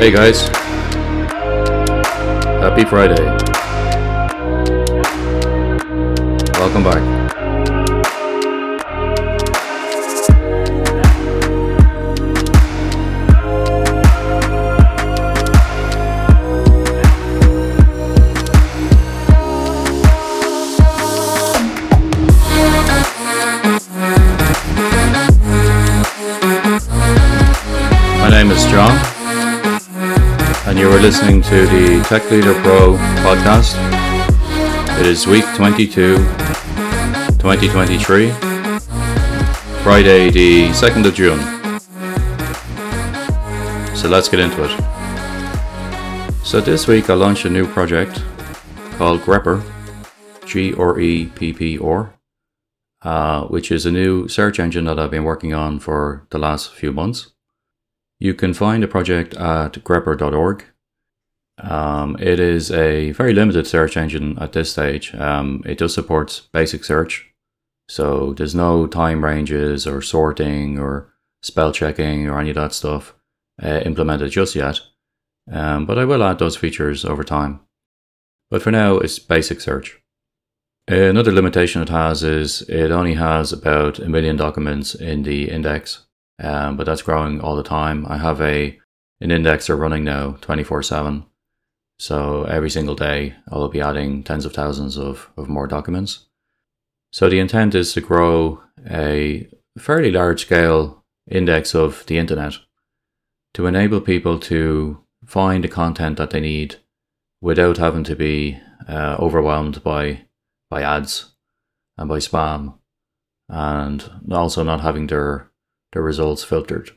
Hey guys, happy Friday. Welcome back. My name is John, and you are listening to the TechLeaderPro podcast. It is week 22, 2023, Friday the 2nd of June. So let's get into it. So this week I launched a new project called greppr, G-R-E-P-P-R, which is a new search engine that I've been working on for the last few months. You can find the project at greppr.org. It is a very limited search engine at this stage. It just supports basic search. So there's no time ranges or sorting or spell checking or any of that stuff implemented just yet. But I will add those features over time. But for now, it's basic search. Another limitation it has is it only has about 1 million documents in the index. But that's growing all the time. I have an indexer running now 24/7. So every single day, I'll be adding tens of thousands of more documents. So the intent is to grow a fairly large scale index of the internet to enable people to find the content that they need without having to be overwhelmed by ads and by spam, and also not having their results filtered.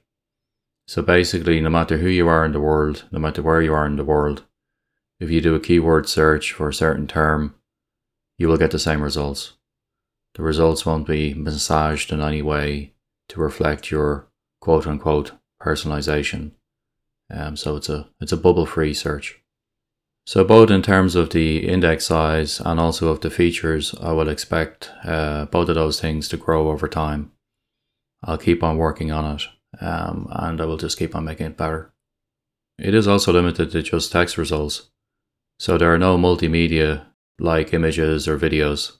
So basically, no matter who you are in the world, no matter where you are in the world, if you do a keyword search for a certain term, you will get the same results. The results won't be massaged in any way to reflect your quote-unquote personalization. So it's a bubble-free search. So both in terms of the index size and also of the features, I will expect both of those things to grow over time. I'll keep on working on it, and I will just keep on making it better. It is also limited to just text results, so there are no multimedia like images or videos.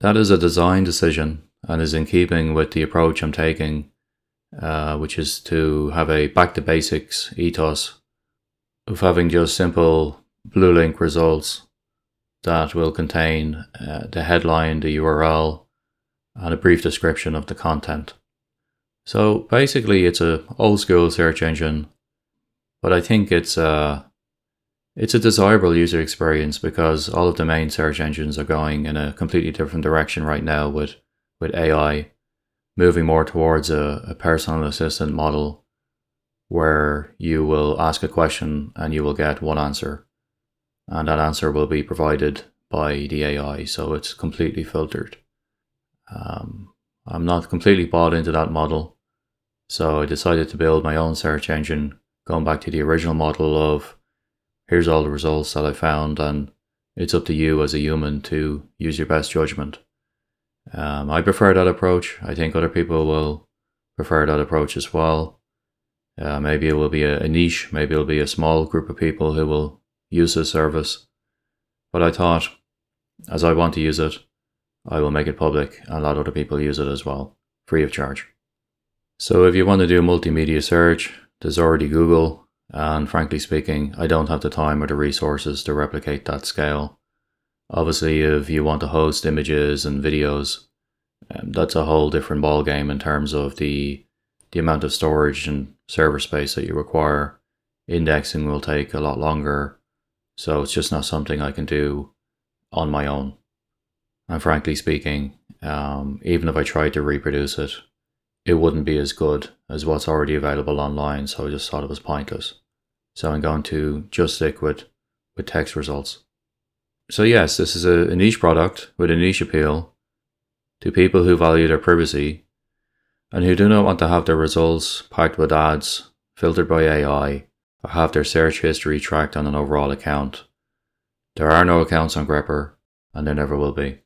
That is a design decision and is in keeping with the approach I'm taking, which is to have a back to basics ethos of having just simple blue link results that will contain the headline, the URL, and a brief description of the content. So basically, it's an old-school search engine, but I think it's a desirable user experience because all of the main search engines are going in a completely different direction right now with AI, moving more towards a personal assistant model where you will ask a question and you will get one answer, and that answer will be provided by the AI, so it's completely filtered. I'm not completely bought into that model, so I decided to build my own search engine, going back to the original model of here's all the results that I found, and it's up to you as a human to use your best judgment. I prefer that approach. I think other people will prefer that approach as well. Maybe it will be a niche, maybe it'll be a small group of people who will use this service. But I thought, as I want to use it, I will make it public and let other people use it as well, free of charge. So if you want to do a multimedia search, there's already Google, and frankly speaking, I don't have the time or the resources to replicate that scale. Obviously, if you want to host images and videos, that's a whole different ballgame in terms of the amount of storage and server space that you require. Indexing will take a lot longer, so it's just not something I can do on my own. And frankly speaking, even if I tried to reproduce it, it wouldn't be as good as what's already available online, so I just thought it was pointless. So I'm going to just stick with text results. So yes, this is a niche product with a niche appeal to people who value their privacy and who do not want to have their results packed with ads, filtered by AI, or have their search history tracked on an overall account. There are no accounts on greppr, and there never will be.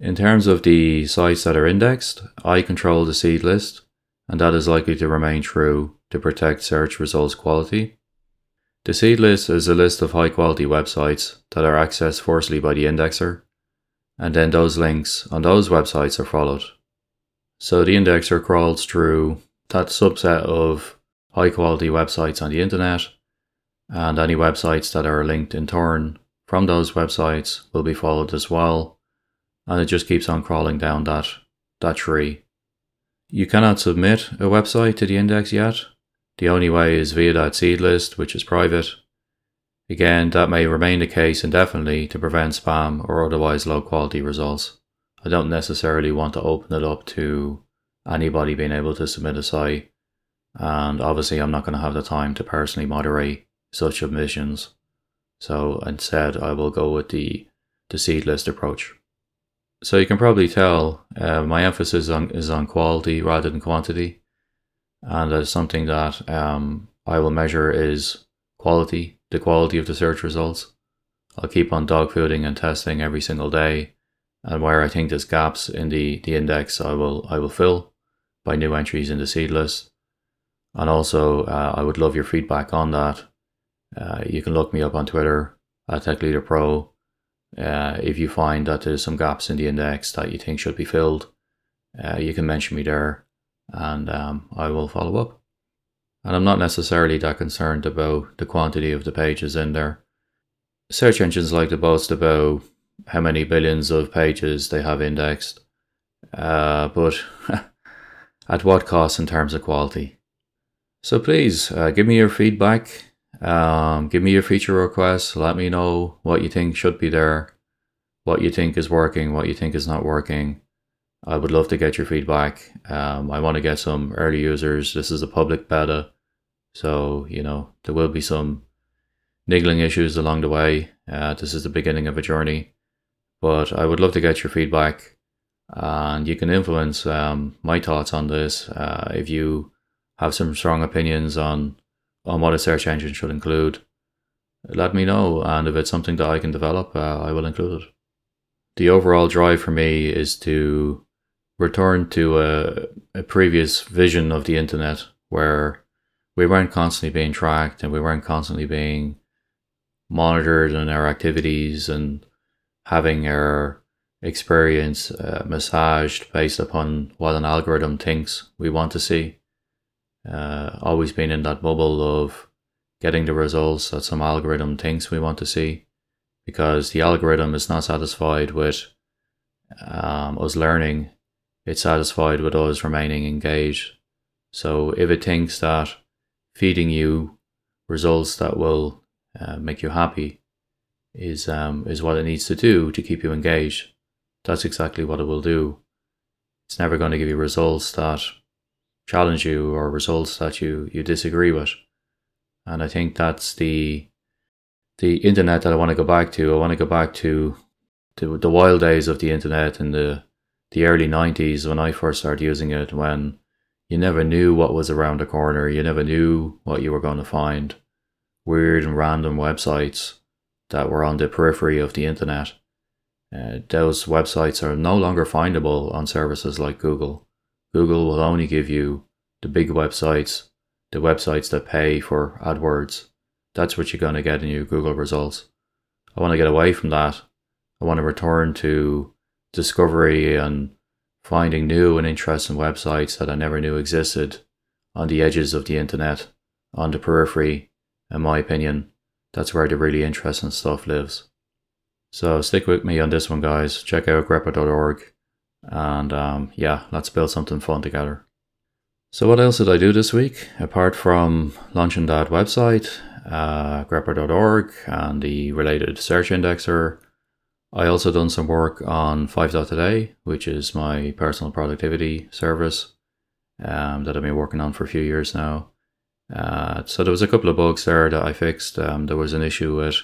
In terms of the sites that are indexed, I control the seed list, and that is likely to remain true to protect search results quality The seed list is a list of high-quality websites that are accessed firstly by the indexer, and then those links on those websites are followed. So the indexer crawls through that subset of high-quality websites on the internet, and any websites that are linked in turn from those websites will be followed as well, and it just keeps on crawling down that tree. You cannot submit a website to the index yet. The only way is via that seed list, which is private. Again, that may remain the case indefinitely to prevent spam or otherwise low quality results. I don't necessarily want to open it up to anybody being able to submit a site, and obviously I'm not going to have the time to personally moderate such submissions. So instead I will go with the seed list approach. So you can probably tell my emphasis is on quality rather than quantity, and that's something that I will measure is quality, the quality of the search results. I'll keep on dogfooding and testing every single day, and where I think there's gaps in the index, I will fill by new entries in the seed list. And also I would love your feedback on that. You can look me up on Twitter at TechLeaderPro. If you find that there's some gaps in the index that you think should be filled, you can mention me there, and I will follow up. And I'm not necessarily that concerned about the quantity of the pages in there. Search engines like to boast about how many billions of pages they have indexed, but at what cost in terms of quality? So please give me your feedback. Give me your feature requests. Let me know what you think should be there, what you think is working, what you think is not working. I would love to get your feedback. I want to get some early users. This is a public beta, so there will be some niggling issues along the way. This is the beginning of a journey, but I would love to get your feedback, and you can influence my thoughts on this. If you have some strong opinions on what a search engine should include, let me know, and if it's something that I can develop, I will include it. The overall drive for me is to return to a previous vision of the internet where we weren't constantly being tracked and we weren't constantly being monitored in our activities and having our experience massaged based upon what an algorithm thinks we want to see. Always been in that bubble of getting the results that some algorithm thinks we want to see, because the algorithm is not satisfied with us learning. It's satisfied with us remaining engaged. So if it thinks that feeding you results that will make you happy is what it needs to do to keep you engaged, that's exactly what it will do. It's never going to give you results that challenge you or results that you disagree with. And I think that's the internet that I want to go back to. I want to go back to the wild days of the internet in the early 90s when I first started using it, when you never knew what was around the corner. You never knew what you were going to find. Weird and random websites that were on the periphery of the internet. Those websites are no longer findable on services like Google. Google will only give you the big websites, the websites that pay for AdWords. That's what you're going to get in your Google results. I want to get away from that. I want to return to discovery and finding new and interesting websites that I never knew existed on the edges of the internet, on the periphery. In my opinion, that's where the really interesting stuff lives. So stick with me on this one, guys. Check out greppr.org. And let's build something fun together. So what else did I do this week? Apart from launching that website, greppr.org, and the related search indexer, I also done some work on 5.today, which is my personal productivity service that I've been working on for a few years now. So there was a couple of bugs there that I fixed. There was an issue with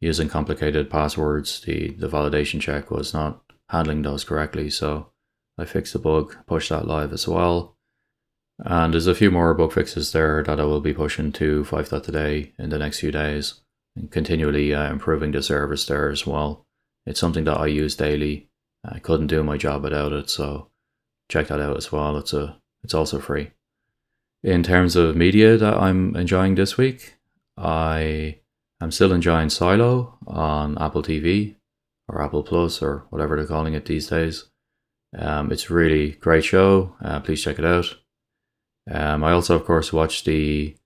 using complicated passwords. The validation check was not handling those correctly, so I fixed the bug, pushed that live as well, and there's a few more bug fixes there that I will be pushing to 5.today in the next few days, and continually improving the service there as well. It's something that I use daily. I couldn't do my job without it, so check that out as well. It's also free. In terms of media that I'm enjoying this week, I am still enjoying Silo on Apple TV or Apple Plus or whatever they're calling it these days. It's a really great show. Please check it out. I also, of course, watched the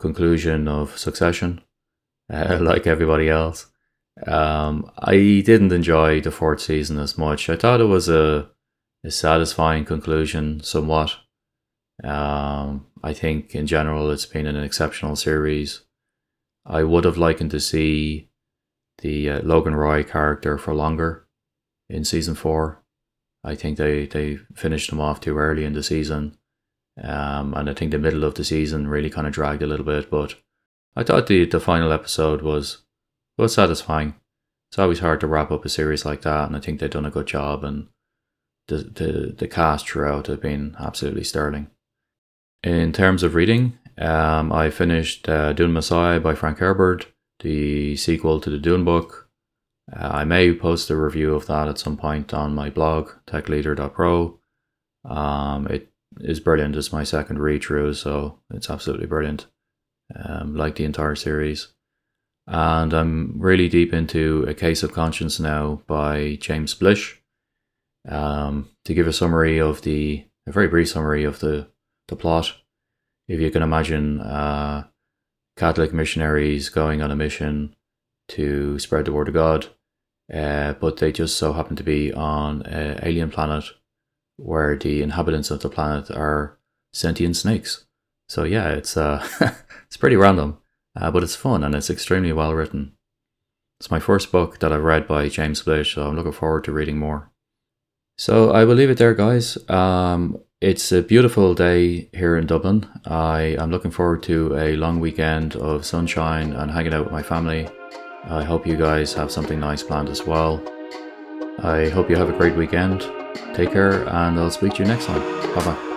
conclusion of Succession, like everybody else. I didn't enjoy the fourth season as much. I thought it was a satisfying conclusion somewhat. I think in general it's been an exceptional series. I would have likened to see the Logan Roy character for longer in season 4. I think they finished him off too early in the season. And I think the middle of the season really kind of dragged a little bit, but I thought the final episode was satisfying. It's always hard to wrap up a series like that, and I think they've done a good job, and the cast throughout have been absolutely sterling. In terms of reading, I finished Dune Messiah by Frank Herbert, the sequel to the Dune book. I may post a review of that at some point on my blog, TechLeaderPro. It is brilliant. It's my second read through, so it's absolutely brilliant. Like the entire series. And I'm really deep into A Case of Conscience now by James Blish. To give a summary of a very brief summary of the plot, if you can imagine Catholic missionaries going on a mission to spread the word of God, but they just so happen to be on an alien planet where the inhabitants of the planet are sentient snakes. So yeah, it's it's pretty random, but it's fun and it's extremely well written. It's my first book that I've read by James Blish, so I'm looking forward to reading more. So I will leave it there, guys. It's a beautiful day here in Dublin. I am looking forward to a long weekend of sunshine and hanging out with my family. I hope you guys have something nice planned as well. I hope you have a great weekend. Take care, and I'll speak to you next time. Bye-bye.